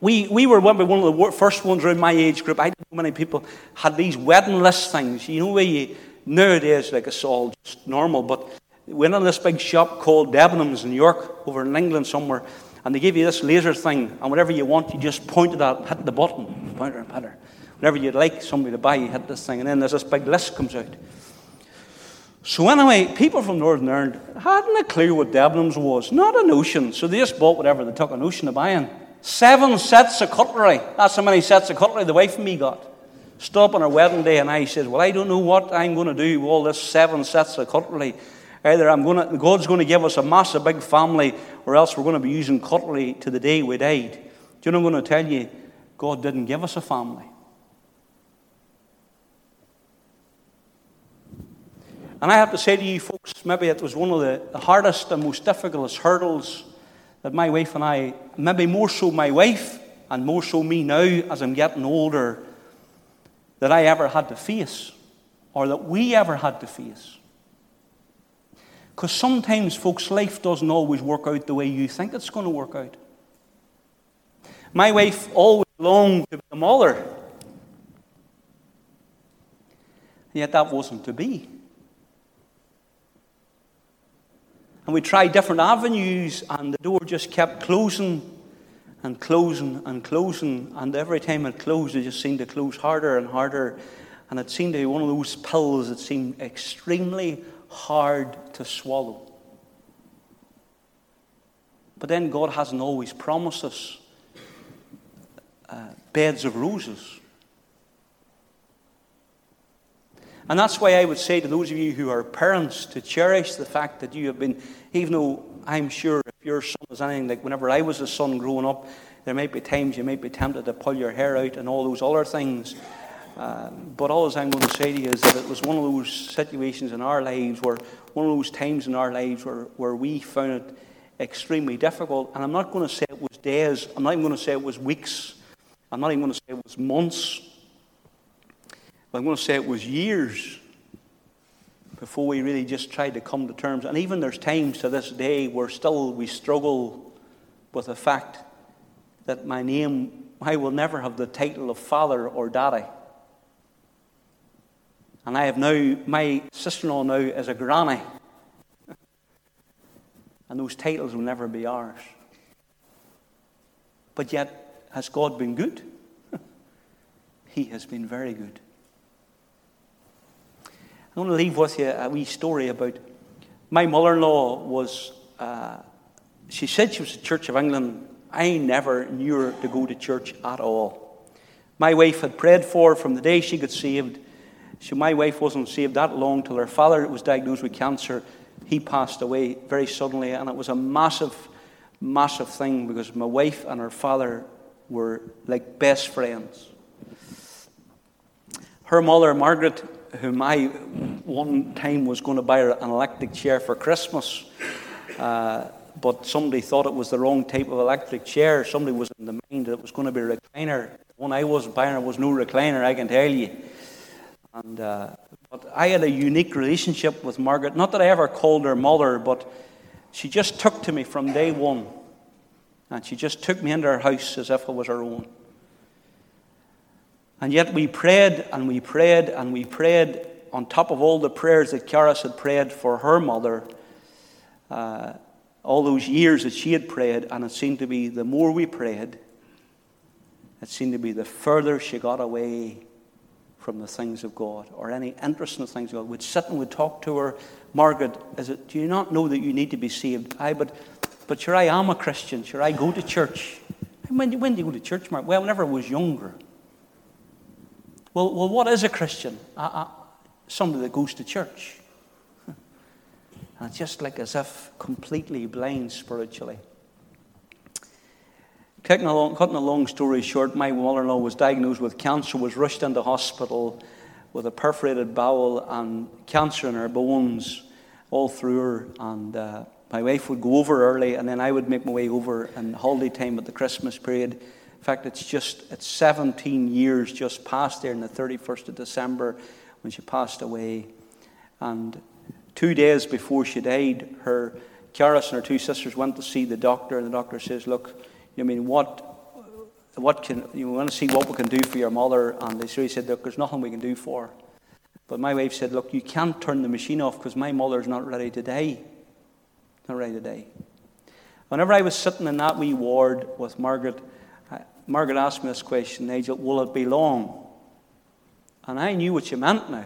we, we were one of the first ones around my age group, I didn't know many people had these wedding list things. You know where you, nowadays, like it's all just normal, but we went in this big shop called Debenhams in York, over in England somewhere, and they give you this laser thing, and whatever you want, you just point it at, hit the button, pointer and pointer. Whenever you'd like somebody to buy, you hit this thing, and then there's this big list comes out. So anyway, people from Northern Ireland hadn't a clue what Debenhams was. Not a notion. So they just bought whatever they took a notion of buying. Seven sets of cutlery. That's how many sets of cutlery the wife and me got. Stood up on our wedding day and I said, well, I don't know what I'm going to do with all this seven sets of cutlery. Either I'm going to, God's going to give us a massive big family, or else we're going to be using cutlery to the day we died. Do you know what I'm going to tell you? God didn't give us a family. And I have to say to you folks, maybe it was one of the hardest and most difficult hurdles that my wife and I, maybe more so my wife and more so me now as I'm getting older, that I ever had to face, or that we ever had to face. Because sometimes, folks, life doesn't always work out the way you think it's going to work out. My wife always longed to be a mother, and yet that wasn't to be. And we tried different avenues, and the door just kept closing and closing and closing. And every time it closed, it just seemed to close harder and harder. And it seemed to be one of those pills that seemed extremely hard to swallow. But then God hasn't always promised us uh, beds of roses. And that's why I would say to those of you who are parents to cherish the fact that you have been, even though I'm sure if your son is anything like whenever I was a son growing up, there might be times you might be tempted to pull your hair out and all those other things. Uh, but all I'm going to say to you is that it was one of those situations in our lives where, one of those times in our lives where, where we found it extremely difficult. And I'm not going to say it was days. I'm not even going to say it was weeks. I'm not even going to say it was months. I'm going to say it was years before we really just tried to come to terms. And even there's times to this day where still we struggle with the fact that my name, I will never have the title of father or daddy. And I have now, my sister-in-law now is a granny. And those titles will never be ours. But yet, has God been good? He has been very good. I want to leave with you a wee story about my mother-in-law. Was, uh, she said she was at Church of England. I never knew her to go to church at all. My wife had prayed for her from the day she got saved. So my wife wasn't saved that long till her father was diagnosed with cancer. He passed away very suddenly, and it was a massive, massive thing because my wife and her father were like best friends. Her mother, Margaret, whom I one time was going to buy her an electric chair for Christmas, uh, but somebody thought it was the wrong type of electric chair. Somebody was in the mind that it was going to be a recliner. The one I was buying her was no recliner, I can tell you. And uh, but I had a unique relationship with Margaret. Not that I ever called her mother, but she just took to me from day one. And she just took me into her house as if it was her own. And yet we prayed and we prayed and we prayed on top of all the prayers that Caris had prayed for her mother, uh, all those years that she had prayed, and it seemed to be the more we prayed, it seemed to be the further she got away from the things of God or any interest in the things of God. We'd sit and we'd talk to her. Margaret, is it, do you not know that you need to be saved? Aye, but, but sure, I am a Christian. Sure, I go to church. When, when do you go to church, Margaret? Well, whenever I was younger. Well, well, what is a Christian? I, I, somebody that goes to church. And it's just like as if completely blind spiritually. Cutting a long, cutting a long story short, my mother-in-law was diagnosed with cancer, was rushed into hospital with a perforated bowel and cancer in her bones all through her. And uh, my wife would go over early, and then I would make my way over in holiday time at the Christmas period. In fact, it's just it's seventeen years just past there on the thirty-first of December when she passed away. And two days before she died, her Caris and her two sisters went to see the doctor, and the doctor says, "Look, I mean, what what can you want to see what we can do for your mother?" And they so he said, "Look, there's nothing we can do for her." But my wife said, "Look, you can't turn the machine off because my mother's not ready to die. Not ready to die." Whenever I was sitting in that wee ward with Margaret, Margaret asked me this question, "Nigel, will it be long?" And I knew what she meant now.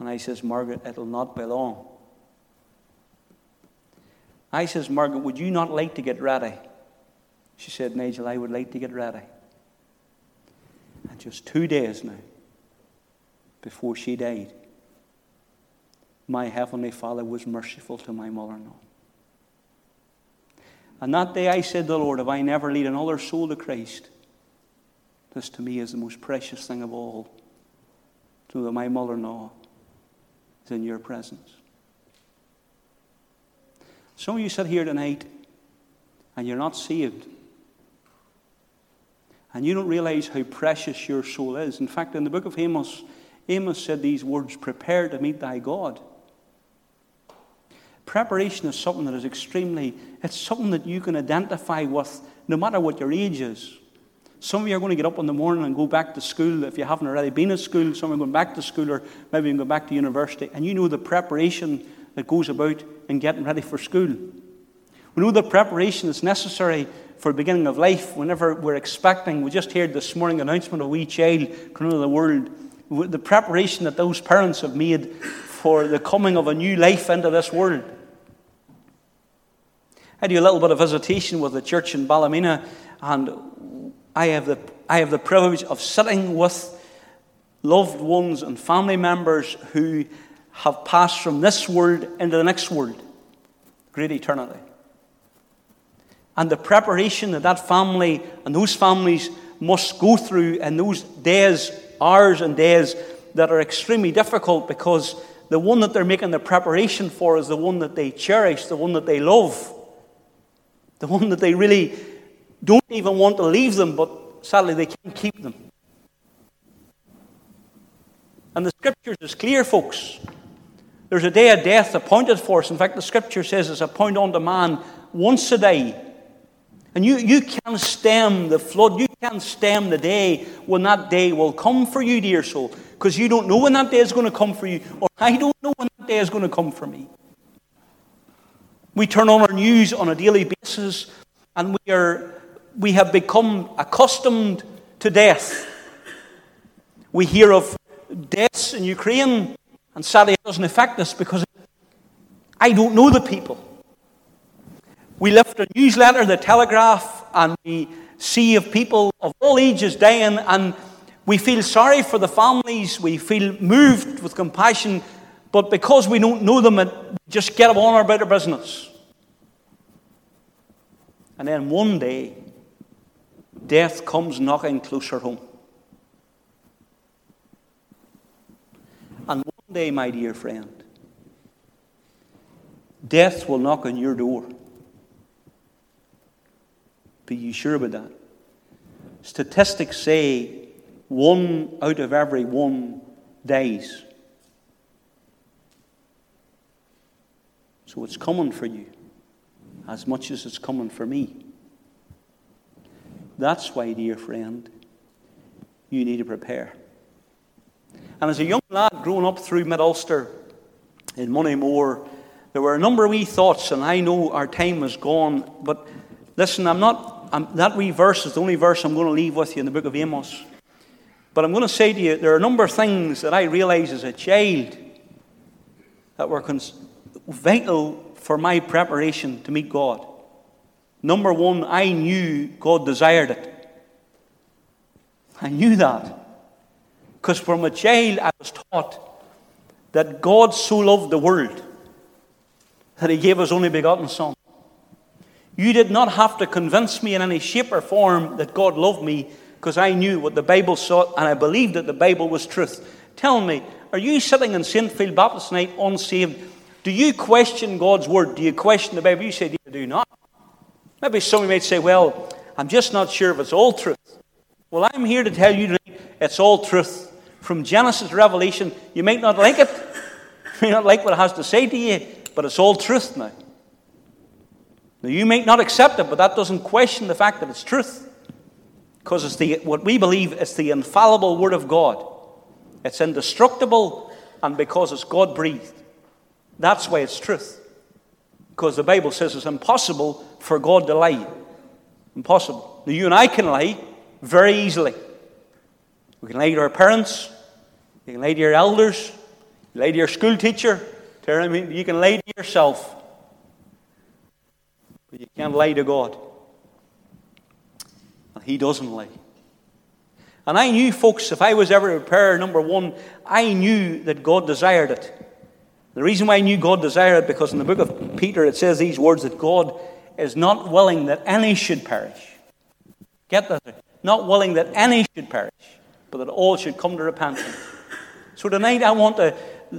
And I says, "Margaret, it'll not be long." I says, "Margaret, would you not like to get ready?" She said, "Nigel, I would like to get ready." And just two days now, before she died, my Heavenly Father was merciful to my mother-in-law. And that day I said to the Lord, if I never lead another soul to Christ, this to me is the most precious thing of all, so that my mother-in-law is in your presence. Some of you sit here tonight and you're not saved. And you don't realize how precious your soul is. In fact, in the book of Amos, Amos said these words, "Prepare to meet thy God." Preparation is something that is extremely, it's something that you can identify with no matter what your age is. Some of you are going to get up in the morning and go back to school if you haven't already been at school. Some are going back to school or maybe even go back to university. And you know the preparation that goes about in getting ready for school. We know the preparation that's necessary for the beginning of life whenever we're expecting. We just heard this morning announcement of a wee child coming into the world. The preparation that those parents have made for the coming of a new life into this world. I do a little bit of visitation with the church in Ballymena, and I have the I have the privilege of sitting with loved ones and family members who have passed from this world into the next world, great eternity. And the preparation that that family and those families must go through in those days, hours and days that are extremely difficult because the one that they're making the preparation for is the one that they cherish, the one that they love. The one that they really don't even want to leave them, but sadly they can't keep them. And the Scriptures is clear, folks. There's a day of death appointed for us. In fact, the Scripture says it's appointed unto man once a day. And you, you can stem the flood. You can stem the day when that day will come for you, dear soul. Because you don't know when that day is going to come for you. Or I don't know when that day is going to come for me. We turn on our news on a daily basis, and we are we have become accustomed to death. We hear of deaths in Ukraine. And sadly, it doesn't affect us because I don't know the people. We lift a newsletter, the Telegraph, and we see of people of all ages dying, and we feel sorry for the families. We feel moved with compassion, but because we don't know them, we just get on about our business. And then one day, death comes knocking closer home. And one day, my dear friend, death will knock on your door. Be you sure about that? Statistics say one out of every one dies. So it's coming for you as much as it's coming for me. That's why, dear friend, you need to prepare. And as a young lad growing up through Mid-Ulster in Moneymore, there were a number of wee thoughts, and I know our time is gone, but listen, I'm not, I'm, that wee verse is the only verse I'm going to leave with you in the book of Amos. But I'm going to say to you, there are a number of things that I realized as a child that were cons- vital for my preparation to meet God. Number one, I knew God desired it. I knew that. Because from a child, I was taught that God so loved the world that he gave his only begotten Son. You did not have to convince me in any shape or form that God loved me, because I knew what the Bible said, and I believed that the Bible was truth. Tell me, are you sitting in Saint Phil Baptist tonight unsaved? Do you question God's word? Do you question the Bible? You say, do you do not? Maybe somebody might say, well, I'm just not sure if it's all truth. Well, I'm here to tell you tonight, it's all truth. From Genesis to Revelation, you might not like it. You may not like what it has to say to you, but it's all truth now. Now, you may not accept it, but that doesn't question the fact that it's truth. Because it's the what we believe is the infallible Word of God. It's indestructible, and because it's God-breathed. That's why it's truth. Because the Bible says it's impossible for God to lie. Impossible. Now, you and I can lie very easily. We can lie to our parents. You can lie to your elders. You can lie to your school teacher. You can lie to yourself. But you can't lie to God. And he doesn't lie. And I knew, folks, if I was ever to prepare, number one, I knew that God desired it. The reason why I knew God desired it, because in the book of Peter it says these words, that God is not willing that any should perish. Get that? Not willing that any should perish, but that all should come to repentance. So tonight I want to,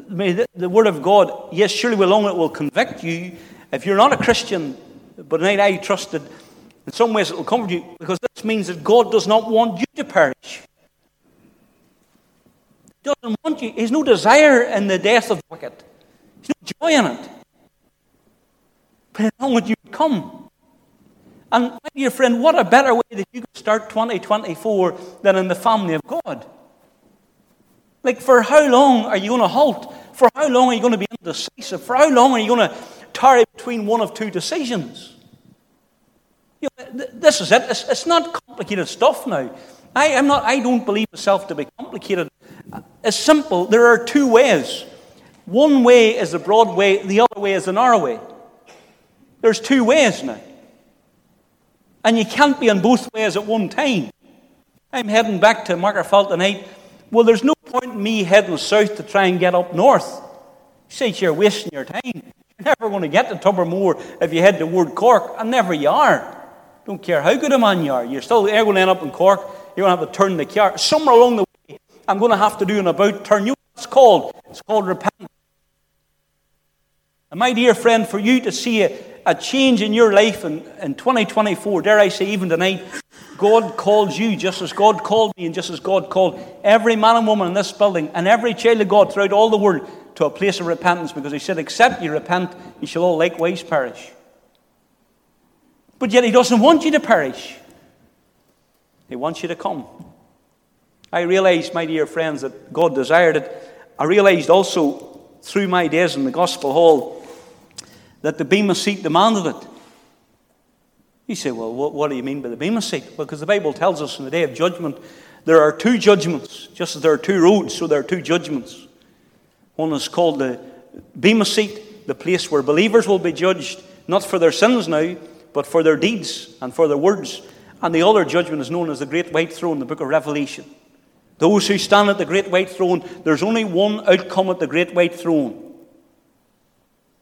may the, the Word of God, yes, surely will long it will convict you if you're not a Christian, but tonight I trust that in some ways it will comfort you, because this means that God does not want you to perish. He doesn't want you. He has no desire in the death of the wicked. He has no joy in it. But along with you come. And my dear friend, what a better way that you could start twenty twenty-four than in the family of God. Like, for how long are you going to halt? For how long are you going to be indecisive? For how long are you going to tarry between one of two decisions? You know, this is it. It's, it's not complicated stuff now. I am not. I don't believe myself to be complicated. It's simple. There are two ways. One way is the broad way. The other way is the narrow way. There's two ways now. And you can't be in both ways at one time. I'm heading back to Magherafelt tonight. Well, there's no point in me heading south to try and get up north. You say you're wasting your time. You're never going to get to Tubbermore if you head toward Cork. And never you are. Don't care how good a man you are. You're still you're going to end up in Cork. You're going to have to turn the car. Somewhere along the way, I'm going to have to do an about turn. You know what it's called? It's called repentance. And my dear friend, for you to see a, a change in your life in, in twenty twenty-four, dare I say even tonight, God calls you just as God called me and just as God called every man and woman in this building and every child of God throughout all the world to a place of repentance, because he said, except you repent, you shall all likewise perish. But yet he doesn't want you to perish. He wants you to come. I realized, my dear friends, that God desired it. I realized also through my days in the Gospel Hall that the Bema seat demanded it. You say, well, what, what do you mean by the Bema seat? Well, because the Bible tells us in the day of judgment, there are two judgments, just as there are two roads, so there are two judgments. One is called the Bema Seat, the place where believers will be judged, not for their sins now, but for their deeds and for their words. And the other judgment is known as the Great White Throne, the book of Revelation. Those who stand at the Great White Throne, there's only one outcome at the Great White Throne.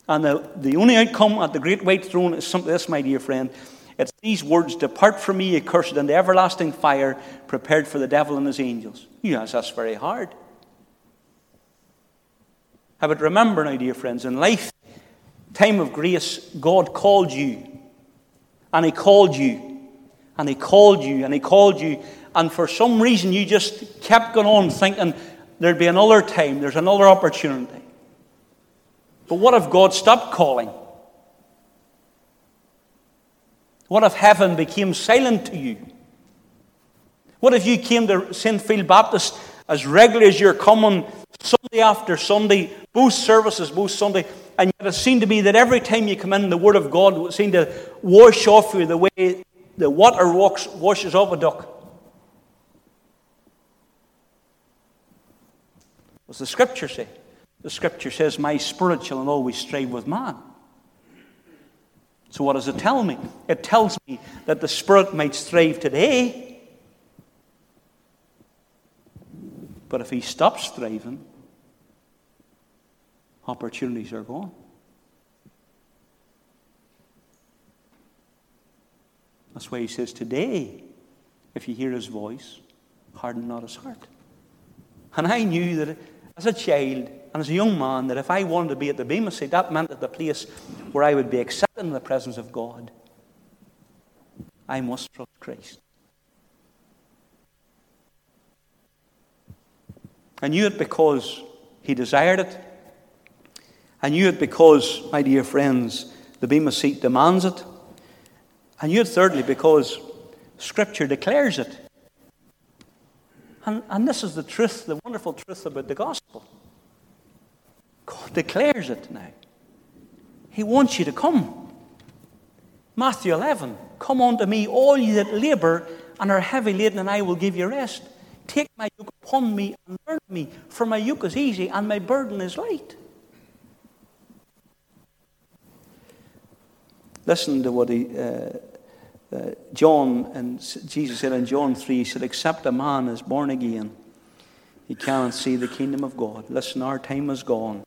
And the, the only outcome at the Great White Throne is simply this, my dear friend. It's these words, "Depart from me, accursed, into everlasting fire, prepared for the devil and his angels." Yes, that's very hard. I would remember now, dear friends, in life, time of grace, God called you. And he called you. And he called you. And he called you. And for some reason, you just kept going on thinking, there'd be another time, there's another opportunity. But what if God stopped calling? What if heaven became silent to you? What if you came to Saint Phil Baptist as regularly as you're coming, Sunday after Sunday, both services, both Sunday, and yet it seemed to be that every time you come in, the Word of God seemed to wash off you the way the water walks, washes off a duck? What's the Scripture say? The Scripture says, "My spirit shall not always strive with man." So what does it tell me? It tells me that the Spirit might strive today, but if he stops striving, opportunities are gone. That's why he says, "Today, if you hear his voice, harden not his heart." And I knew that as a child and as a young man, that if I wanted to be at the Bema Seat, that meant at the place where I would be accepted in the presence of God, I must trust Christ. I knew it because he desired it. I knew it because, my dear friends, the Bema Seat demands it. I knew it, thirdly, because Scripture declares it. And, and this is the truth, the wonderful truth about the gospel. God declares it now. He wants you to come. Matthew eleven, "Come unto me, all ye that labour and are heavy laden, and I will give you rest. Take my yoke upon me and learn me, for my yoke is easy and my burden is light." Listen to what he, uh, uh, John, and Jesus said in John three, he said, "Except a man is born again, he cannot see the kingdom of God." Listen, our time is gone.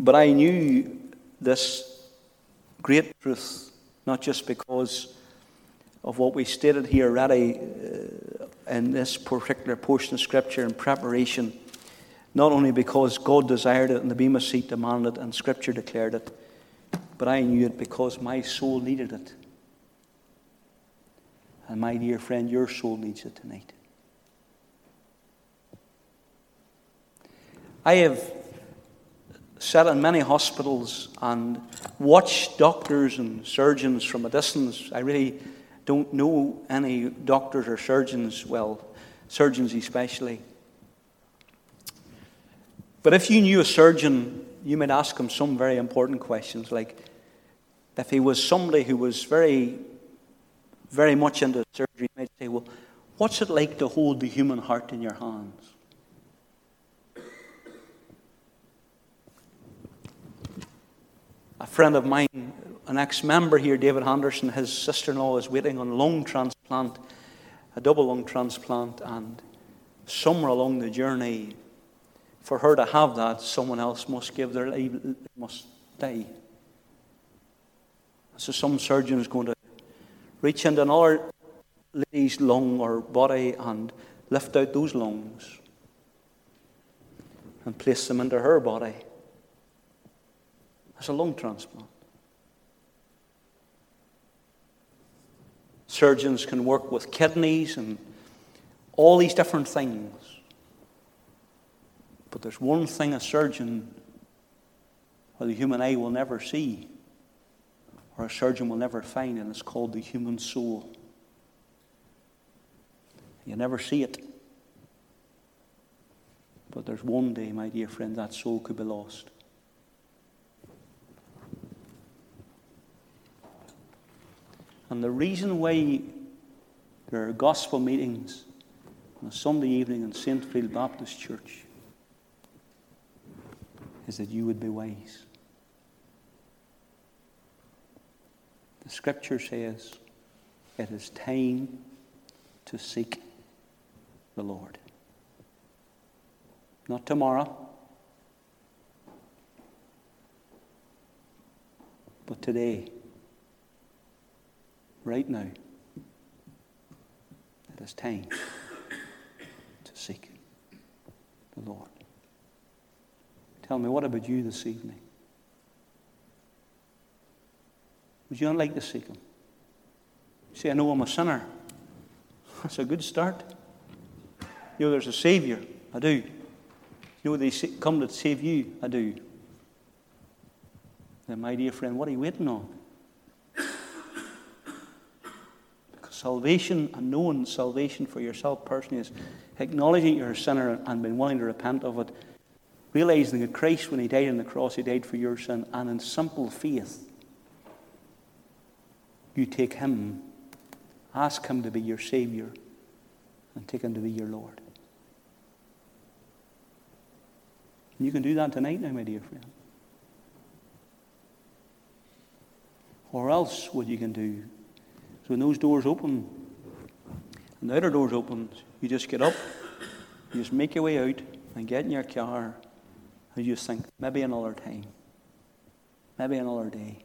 But I knew this great truth, not just because of what we stated here already uh, in this particular portion of Scripture in preparation, not only because God desired it and the Bema Seat demanded it and Scripture declared it, but I knew it because my soul needed it. And my dear friend, your soul needs it tonight. I have sat in many hospitals and watched doctors and surgeons from a distance. I really don't know any doctors or surgeons, well, surgeons especially. But if you knew a surgeon, you might ask him some very important questions, like if he was somebody who was very, very much into surgery, you might say, "Well, what's it like to hold the human heart in your hands?" A friend of mine, an ex-member here, David Henderson, his sister-in-law is waiting on a lung transplant, a double lung transplant, and somewhere along the journey, for her to have that, someone else must give their life, must die. So some surgeon is going to reach into another lady's lung or body and lift out those lungs and place them into her body. It's a lung transplant. Surgeons can work with kidneys and all these different things. But there's one thing a surgeon or the human eye will never see, or a surgeon will never find, and it's called the human soul. You never see it. But there's one day, my dear friend, that soul could be lost. And the reason why there are gospel meetings on a Sunday evening in Saint Phil Baptist Church is that you would be wise. The scripture says it is time to seek the Lord. Not tomorrow, but today, right now. It is time to seek the Lord. Tell me, what about you this evening? Would you not like to seek Him? You say, I know I'm a sinner. That's a good start. You know, there's a Savior. I do. You know, they come to save you. I do. Then, my dear friend, what are you waiting on? Because salvation, and knowing salvation for yourself personally, is acknowledging you're a sinner and being willing to repent of it, realizing that Christ, when He died on the cross, He died for your sin, and in simple faith, you take Him, ask Him to be your Savior, and take Him to be your Lord. And you can do that tonight now, my dear friend. Or else what you can do is when those doors open, and the outer doors open, you just get up, you just make your way out, and get in your car, and you just think, maybe another time, maybe another day,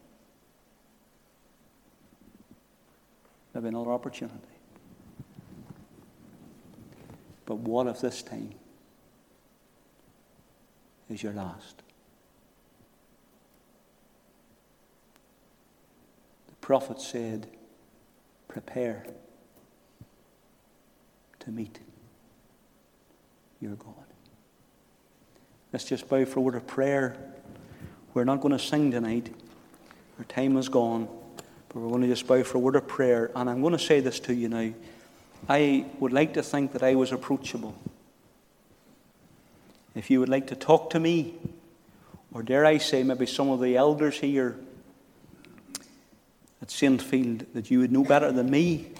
maybe another opportunity. But what if this time is your last? The prophet said, prepare to meet your God. Let's just bow for a word of prayer. We're not going to sing tonight. Our time is gone. We're going to just bow for a word of prayer. And I'm going to say this to you now. I would like to think that I was approachable. If you would like to talk to me, or dare I say, maybe some of the elders here at Saint Phil, that you would know better than me,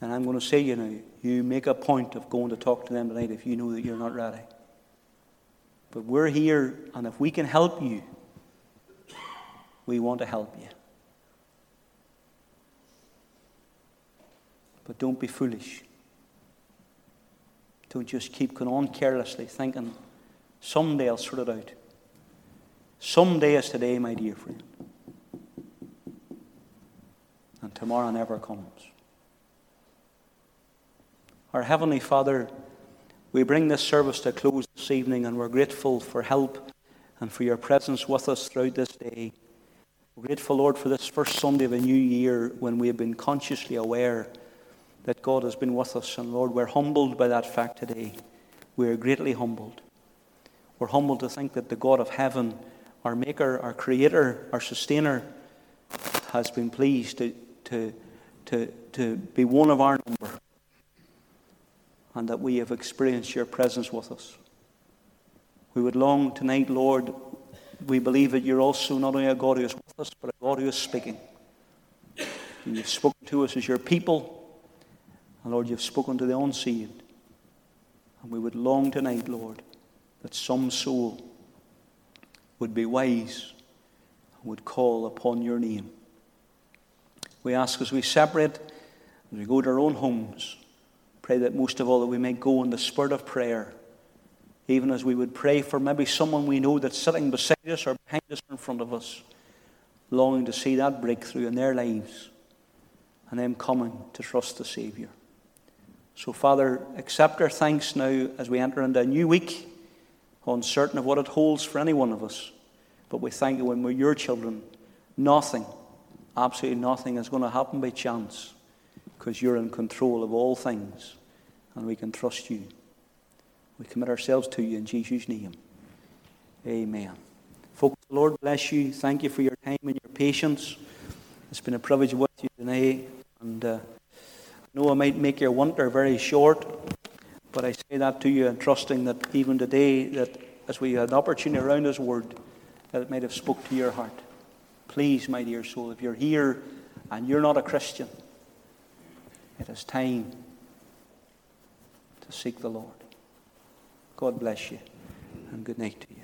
and I'm going to say, you know, you make a point of going to talk to them tonight if you know that you're not ready. But we're here, and if we can help you, we want to help you. But don't be foolish. Don't just keep going on carelessly, thinking, someday I'll sort it out. Someday is today, my dear friend. And tomorrow never comes. Our Heavenly Father, we bring this service to a close this evening, and we're grateful for help and for your presence with us throughout this day. We're grateful, Lord, for this first Sunday of a new year when we have been consciously aware that God has been with us. And Lord, we're humbled by that fact today. We are greatly humbled. We're humbled to think that the God of heaven, our Maker, our Creator, our Sustainer, has been pleased to, to, to, to be one of our number, and that we have experienced your presence with us. We would long tonight, Lord, we believe that you're also not only a God who is with us, but a God who is speaking. And you've spoken to us as your people, and Lord, you've spoken to the unsaved. And we would long tonight, Lord, that some soul would be wise and would call upon your name. We ask, as we separate, as we go to our own homes, pray that most of all that we may go in the spirit of prayer, even as we would pray for maybe someone we know that's sitting beside us or behind us or in front of us, longing to see that breakthrough in their lives, and them coming to trust the Savior. So, Father, accept our thanks now as we enter into a new week, uncertain of what it holds for any one of us. But we thank you, when we're your children, nothing, absolutely nothing, is going to happen by chance, because you're in control of all things, and we can trust you. We commit ourselves to you in Jesus' name. Amen. Folks, the Lord bless you. Thank you for your time and your patience. It's been a privilege with you tonight. And uh, I know I might make your winter very short, but I say that to you in trusting that even today, that as we had an opportunity around His Word, that it might have spoke to your heart. Please, my dear soul, if you're here and you're not a Christian, it is time to seek the Lord. God bless you, and good night to you.